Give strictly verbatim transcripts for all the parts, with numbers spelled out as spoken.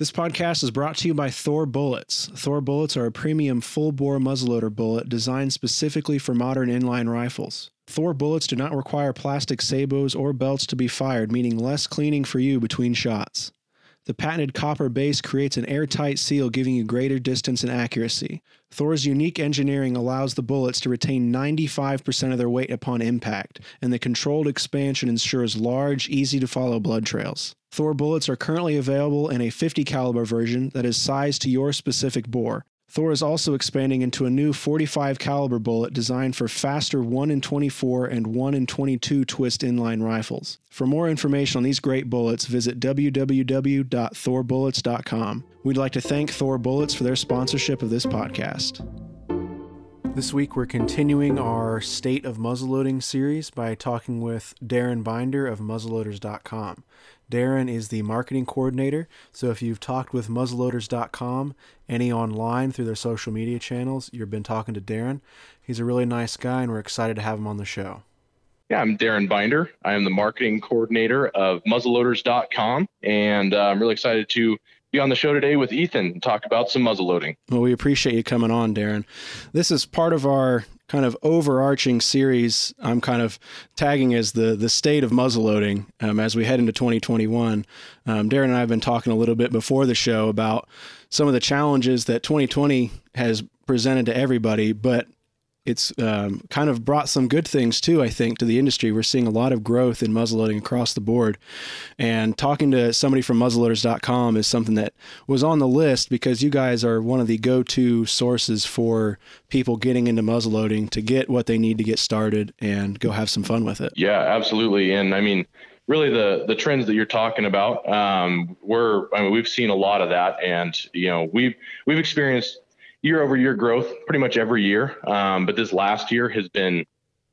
This podcast is brought to you by Thor Bullets. Thor Bullets are a premium full-bore muzzleloader bullet designed specifically for modern inline rifles. Thor Bullets do not require plastic sabos or belts to be fired, meaning less cleaning for you between shots. The patented copper base creates an airtight seal, giving you greater distance and accuracy. Thor's unique engineering allows the bullets to retain ninety-five percent of their weight upon impact, and the controlled expansion ensures large, easy-to-follow blood trails. Thor bullets are currently available in a fifty caliber version that is sized to your specific bore. Thor is also expanding into a new forty-five caliber bullet designed for faster one in twenty-four and one in twenty-two twist inline rifles. For more information on these great bullets, visit w w w dot thor bullets dot com. We'd like to thank Thor Bullets for their sponsorship of this podcast. This week we're continuing our State of Muzzleloading series by talking with Darren Binder of Muzzleloaders dot com. Darren is the marketing coordinator, so if you've talked with Muzzleloaders dot com, any online through their social media channels, you've been talking to Darren. He's a really nice guy, and we're excited to have him on the show. Yeah, I'm Darren Binder. I am the marketing coordinator of Muzzleloaders dot com, and uh, I'm really excited to be on the show today with Ethan and talk about some muzzleloading. Well, we appreciate you coming on, Darren. This is part of our kind of overarching series I'm kind of tagging as the the state of muzzleloading um, as we head into twenty twenty-one. Um, Darren and I have been talking a little bit before the show about some of the challenges that twenty twenty has presented to everybody, but it's um, kind of brought some good things too, I think, to the industry. We're seeing a lot of growth in muzzleloading across the board. And talking to somebody from muzzleloaders dot com is something that was on the list because you guys are one of the go-to sources for people getting into muzzleloading to get what they need to get started and go have some fun with it. Yeah, absolutely. And I mean, really the, the trends that you're talking about, um, we're, I mean, we've seen a lot of that, and, you know, we've, we've experienced year over year growth pretty much every year. Um, but this last year has been,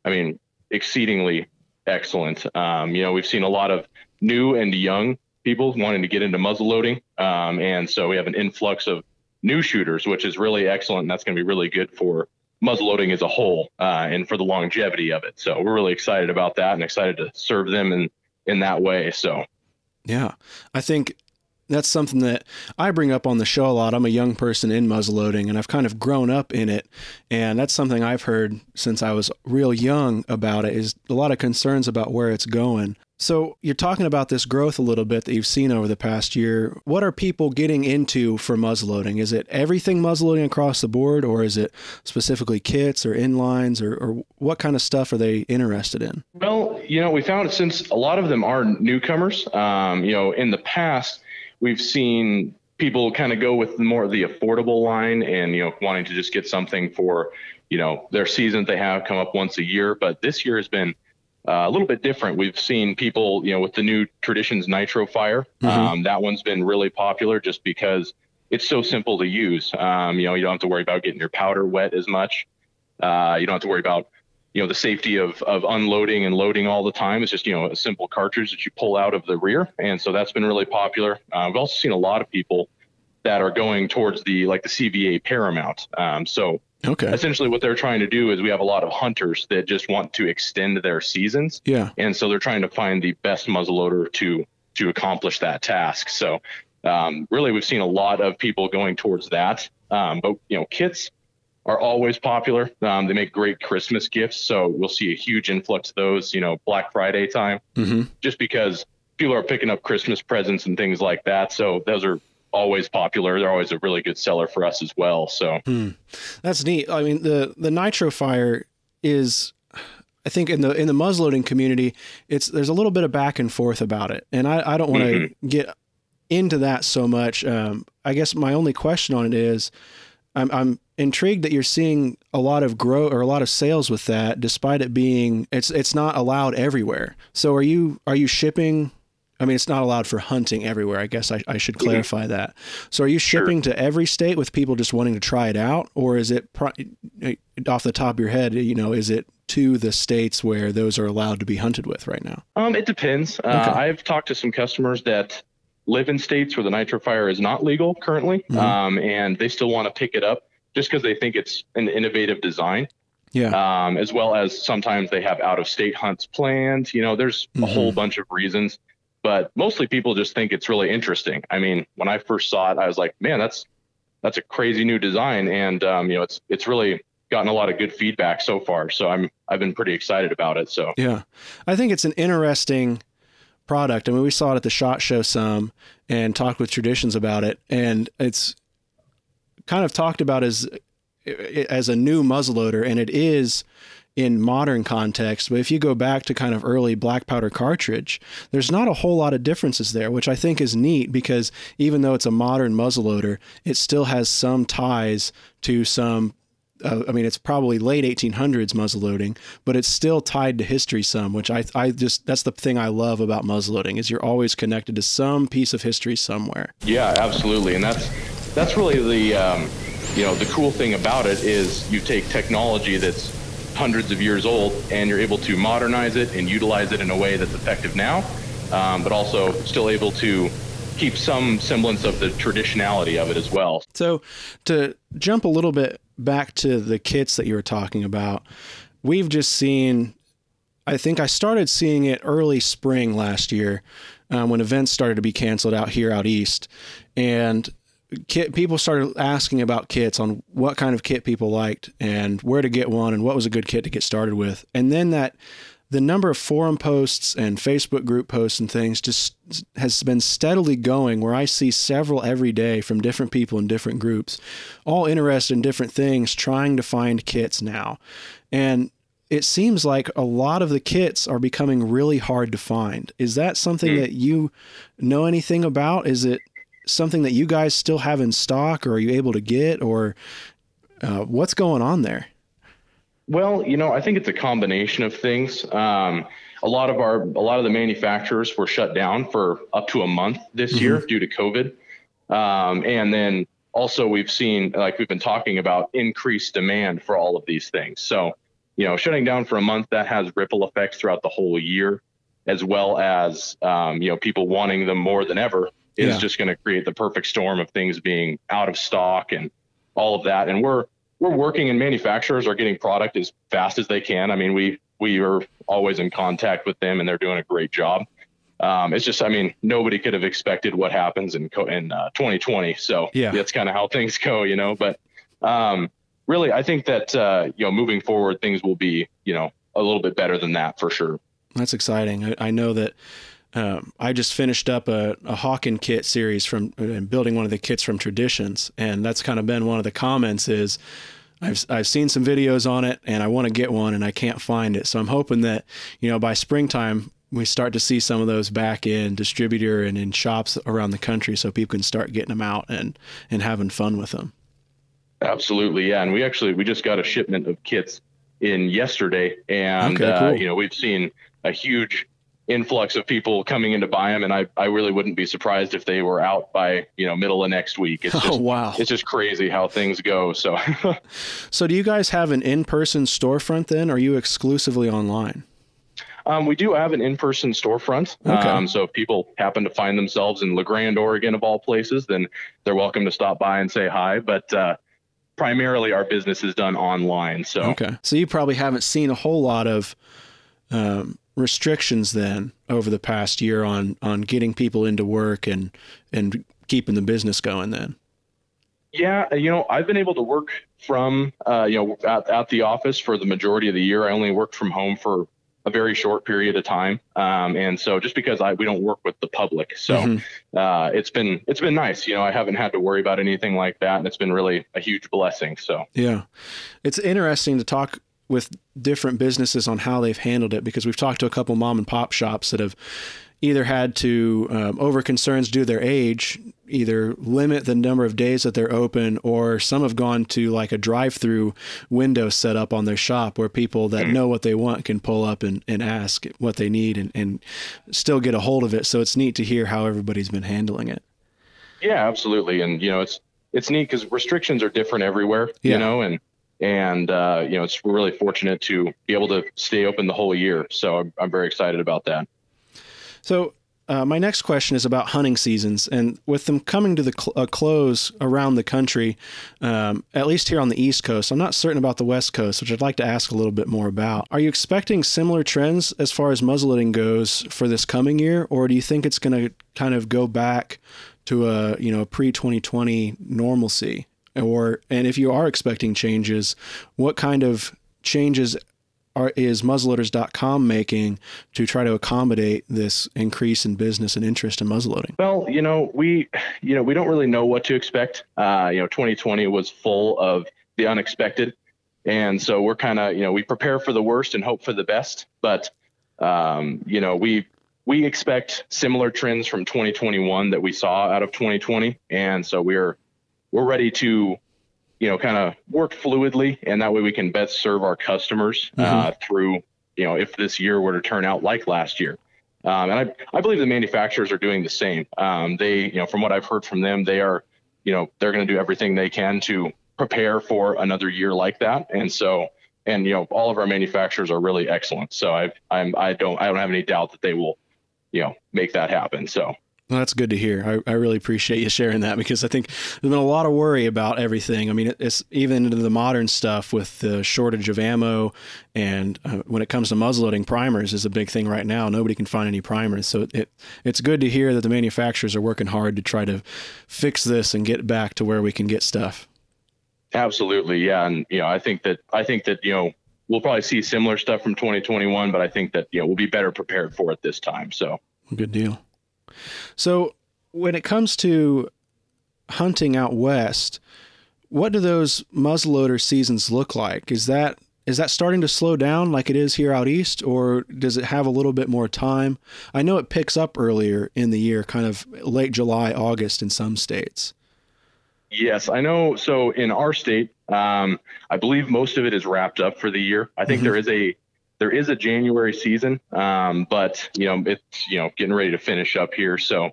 I mean, exceedingly excellent. Um, you know, we've seen a lot of new and young people wanting to get into muzzleloading. Um, and so we have an influx of new shooters, which is really excellent. And that's going to be really good for muzzleloading as a whole, uh, and for the longevity of it. So we're really excited about that and excited to serve them in, in that way. So, yeah, I think that's something that I bring up on the show a lot. I'm a young person in muzzleloading, and I've kind of grown up in it. And that's something I've heard since I was real young about it, is a lot of concerns about where it's going. So you're talking about this growth a little bit that you've seen over the past year. What are people getting into for muzzleloading? Is it everything muzzleloading across the board, or is it specifically kits or inlines, or, or what kind of stuff are they interested in? Well, you know, we found since a lot of them are newcomers, um, you know, in the past, we've seen people kind of go with more of the affordable line and, you know, wanting to just get something for, you know, their season that they have come up once a year. But this year has been uh, a little bit different. We've seen people, you know, with the new Traditions Nitro Fire. Mm-hmm. Um, that one's been really popular just because it's so simple to use. Um, you know, you don't have to worry about getting your powder wet as much. Uh, you don't have to worry about, you know, the safety of, of unloading and loading all the time. It's just, you know, a simple cartridge that you pull out of the rear. And so that's been really popular. Uh, we've also seen a lot of people that are going towards the, like the C V A Paramount. Um, so okay. essentially what they're trying to do is we have a lot of hunters that just want to extend their seasons. Yeah. And so they're trying to find the best muzzleloader to, to accomplish that task. So um, really we've seen a lot of people going towards that. Um, but, you know, kits are always popular. Um, they make great Christmas gifts. So we'll see a huge influx of those, you know, Black Friday time, mm-hmm. just because people are picking up Christmas presents and things like that. So those are always popular. They're always a really good seller for us as well. So hmm. that's neat. I mean, the, the Nitro Fire is, I think in the, in the muzzleloading community, it's, there's a little bit of back and forth about it. And I, I don't want to mm-hmm. get into that so much. Um, I guess my only question on it is, I'm, I'm intrigued that you're seeing a lot of growth or a lot of sales with that, despite it being it's it's not allowed everywhere. So are you are you shipping? I mean, it's not allowed for hunting everywhere. I guess I, I should clarify mm-hmm. that. So are you shipping sure. to every state with people just wanting to try it out, or is it pro- off the top of your head? You know, is it to the states where those are allowed to be hunted with right now? Um, it depends. Okay. Uh, I've talked to some customers that live in states where the Nitro Fire is not legal currently, mm-hmm. um, and they still want to pick it up just because they think it's an innovative design. Yeah. Um, as well as sometimes they have out of state hunts planned. You know, there's mm-hmm. a whole bunch of reasons, but mostly people just think it's really interesting. I mean, when I first saw it, I was like, man, that's, that's a crazy new design. And, um, you know, it's, it's really gotten a lot of good feedback so far. So I'm, I've been pretty excited about it. So, yeah, I think it's an interesting product. I mean, we saw it at the SHOT Show some and talked with Traditions about it. And it's kind of talked about as, as a new muzzleloader, and it is in modern context. But if you go back to kind of early black powder cartridge, there's not a whole lot of differences there, which I think is neat, because even though it's a modern muzzleloader, it still has some ties to some, uh, I mean, it's probably late eighteen hundreds muzzleloading, but it's still tied to history some, which I, I just, that's the thing I love about muzzleloading, is you're always connected to some piece of history somewhere. Yeah, absolutely. And that's, that's really the, um, you know, the cool thing about it is you take technology that's hundreds of years old and you're able to modernize it and utilize it in a way that's effective now, um, but also still able to keep some semblance of the traditionality of it as well. So to jump a little bit back to the kits that you were talking about, we've just seen, I think I started seeing it early spring last year um, when events started to be canceled out here out east. And Kit, people started asking about kits, on what kind of kit people liked and where to get one and what was a good kit to get started with. And then that the number of forum posts and Facebook group posts and things just has been steadily going, where I see several every day from different people in different groups, all interested in different things, trying to find kits now. And it seems like a lot of the kits are becoming really hard to find. Is that something mm. that you know anything about? Is it something that you guys still have in stock, or are you able to get, or uh, what's going on there? Well, you know, I think it's a combination of things. Um, a lot of our, a lot of the manufacturers were shut down for up to a month this mm-hmm. year due to COVID. Um, and then also we've seen, like we've been talking about, increased demand for all of these things. So, you know, shutting down for a month, that has ripple effects throughout the whole year, as well as, um, you know, people wanting them more than ever. Is yeah. just going to create the perfect storm of things being out of stock and all of that. And we're, we're working, and manufacturers are getting product as fast as they can. I mean, we, we are always in contact with them, and they're doing a great job. Um, it's just, I mean, nobody could have expected what happens in, in uh, twenty twenty. So yeah. that's kind of how things go, you know, but um, really, I think that, uh, you know, moving forward, things will be, you know, a little bit better than that for sure. That's exciting. I, I know that, Um, I just finished up a, a Hawken kit series from uh, building one of the kits from Traditions. And that's kind of been one of the comments, is I've, I've seen some videos on it and I want to get one and I can't find it. So I'm hoping that, you know, by springtime, we start to see some of those back in distributor and in shops around the country, so people can start getting them out and, and having fun with them. Absolutely. Yeah. And we actually, we just got a shipment of kits in yesterday, and, okay, uh, cool. you know, we've seen a huge influx of people coming in to buy them. And I, I really wouldn't be surprised if they were out by, you know, middle of next week. It's just, oh, wow. It's just crazy how things go. So, so do you guys have an in-person storefront then, or are you exclusively online? Um, we do have an in-person storefront. Okay. Um, so if people happen to find themselves in La Grande, Oregon, of all places, then they're welcome to stop by and say hi. But, uh, primarily our business is done online. So, okay. So you probably haven't seen a whole lot of, um, restrictions then over the past year on, on getting people into work and, and keeping the business going then. Yeah. You know, I've been able to work from, uh, you know, at, at the office for the majority of the year. I only worked from home for a very short period of time. Um, and so just because I, we don't work with the public, so mm-hmm. uh, it's been, it's been nice. You know, I haven't had to worry about anything like that, and it's been really a huge blessing. So, yeah, it's interesting to talk with different businesses on how they've handled it, because we've talked to a couple mom and pop shops that have either had to, um, over concerns due to their age, either limit the number of days that they're open, or some have gone to like a drive-through window set up on their shop where people that know what they want can pull up and, and ask what they need and, and still get a hold of it. So it's neat to hear how everybody's been handling it. Yeah, absolutely. And, you know, it's, it's neat because restrictions are different everywhere, yeah. you know, and, And, uh, you know, it's we're really fortunate to be able to stay open the whole year. So I'm, I'm very excited about that. So Uh, my next question is about hunting seasons, and with them coming to the cl- a close around the country, um, at least here on the East Coast, I'm not certain about the West Coast, which I'd like to ask a little bit more about. Are you expecting similar trends as far as muzzleloading goes for this coming year, or do you think it's going to kind of go back to a, you know, pre twenty twenty normalcy? Or, and if you are expecting changes, what kind of changes Are, is Muzzleloaders dot com making to try to accommodate this increase in business and interest in muzzleloading? Well, you know, we, you know, we don't really know what to expect. Uh, you know, twenty twenty was full of the unexpected. And so we're kind of, you know, we prepare for the worst and hope for the best, but um, you know, we, we expect similar trends from twenty twenty-one that we saw out of twenty twenty. And so we're, we're ready to, you know, kind of work fluidly, and that way we can best serve our customers mm-hmm. uh, through, you know, if this year were to turn out like last year. Um, and I, I believe the manufacturers are doing the same. Um, they, you know, from what I've heard from them, they are, you know, they're going to do everything they can to prepare for another year like that. And so, and, you know, all of our manufacturers are really excellent. So I, I'm, I don't, I don't have any doubt that they will, you know, make that happen. So. Well, that's good to hear. I, I really appreciate you sharing that, because I think there's been a lot of worry about everything. I mean, it's even into the modern stuff with the shortage of ammo, and uh, when it comes to muzzleloading, primers is a big thing right now. Nobody can find any primers. So it it's good to hear that the manufacturers are working hard to try to fix this and get back to where we can get stuff. Absolutely. Yeah. And, you know, I think that, I think that, you know, we'll probably see similar stuff from twenty twenty-one, but I think that, you know, we'll be better prepared for it this time. So. Good deal. So when it comes to hunting out west, what do those muzzleloader seasons look like? Is that is that starting to slow down like it is here out east, or does it have a little bit more time? I know it picks up earlier in the year, kind of late July, August in some states. Yes, I know. So in our state, um, I believe most of it is wrapped up for the year. I think mm-hmm. there is a There is a January season, um, but, you know, it's, you know, getting ready to finish up here. So,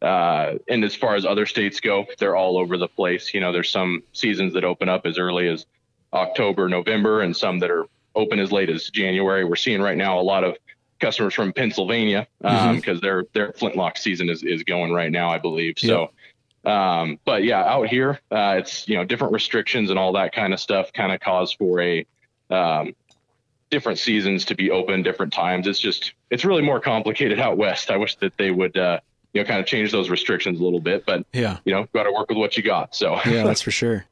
uh, and as far as other states go, they're all over the place. You know, there's some seasons that open up as early as October, November, and some that are open as late as January. We're seeing right now a lot of customers from Pennsylvania, um, because mm-hmm. their, their flintlock season is, is going right now, I believe. So, yeah. um, but yeah, out here, uh, it's, you know, different restrictions and all that kind of stuff kind of cause for a, um, different seasons to be open, different times. It's just, it's really more complicated out west. I wish that they would, uh, you know, kind of change those restrictions a little bit, but yeah, you know, got to work with what you got. So yeah, that's for sure.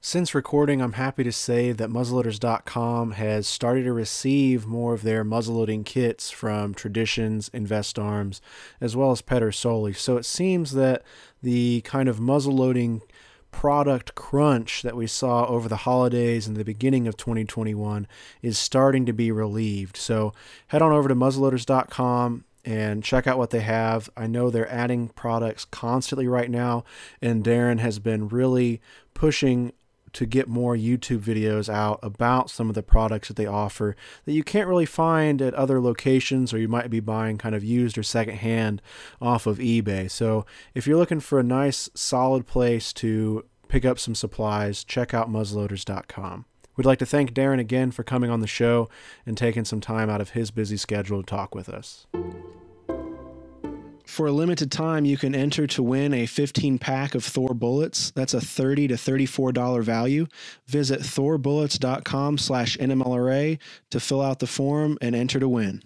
Since recording, I'm happy to say that Muzzleloaders dot com has started to receive more of their muzzleloading kits from Traditions, Invest Arms, as well as Petter Solly. So it seems that the kind of muzzleloading product crunch that we saw over the holidays and the beginning of twenty twenty-one is starting to be relieved. So head on over to muzzleloaders dot com and check out what they have. I know they're adding products constantly right now, and Darren has been really pushing to get more YouTube videos out about some of the products that they offer that you can't really find at other locations, or you might be buying kind of used or secondhand off of eBay. So if you're looking for a nice, solid place to pick up some supplies, check out muzzleloaders dot com. We'd like to thank Darren again for coming on the show and taking some time out of his busy schedule to talk with us. For a limited time, you can enter to win a fifteen pack of Thor Bullets. That's a thirty to thirty-four dollars value. Visit thor bullets dot com slash N M L R A to fill out the form and enter to win.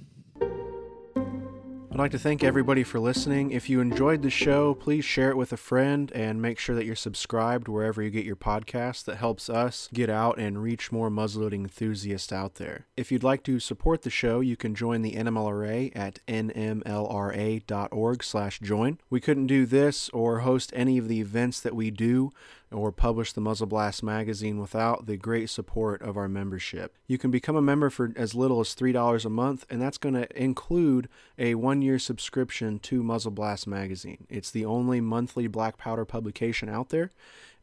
I'd like to thank everybody for listening. If you enjoyed the show, please share it with a friend and make sure that you're subscribed wherever you get your podcasts. That helps us get out and reach more muzzleloading enthusiasts out there. If you'd like to support the show, you can join the N M L R A at N M L R A dot org slash join. We couldn't do this or host any of the events that we do or publish the Muzzle Blast magazine without the great support of our membership. You can become a member for as little as three dollars a month, and that's going to include a one-year subscription to Muzzle Blast magazine. It's the only monthly black powder publication out there,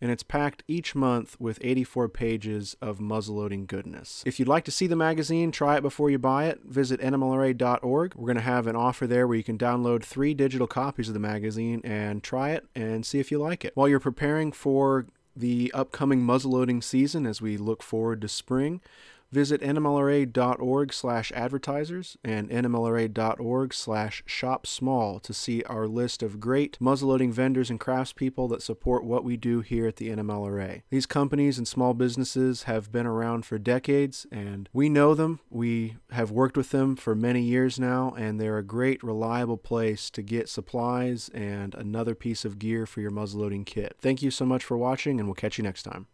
and it's packed each month with eighty-four pages of muzzleloading goodness. If you'd like to see the magazine, try it before you buy it. Visit N M L R A dot org. We're going to have an offer there where you can download three digital copies of the magazine and try it and see if you like it. While you're preparing for the upcoming muzzleloading season as we look forward to spring, Visit N M L R A dot org slash advertisers and N M L R A dot org slash shop small to see our list of great muzzleloading vendors and craftspeople that support what we do here at the N M L R A. These companies and small businesses have been around for decades, and we know them. We have worked with them for many years now, and they're a great, reliable place to get supplies and another piece of gear for your muzzleloading kit. Thank you so much for watching, and we'll catch you next time.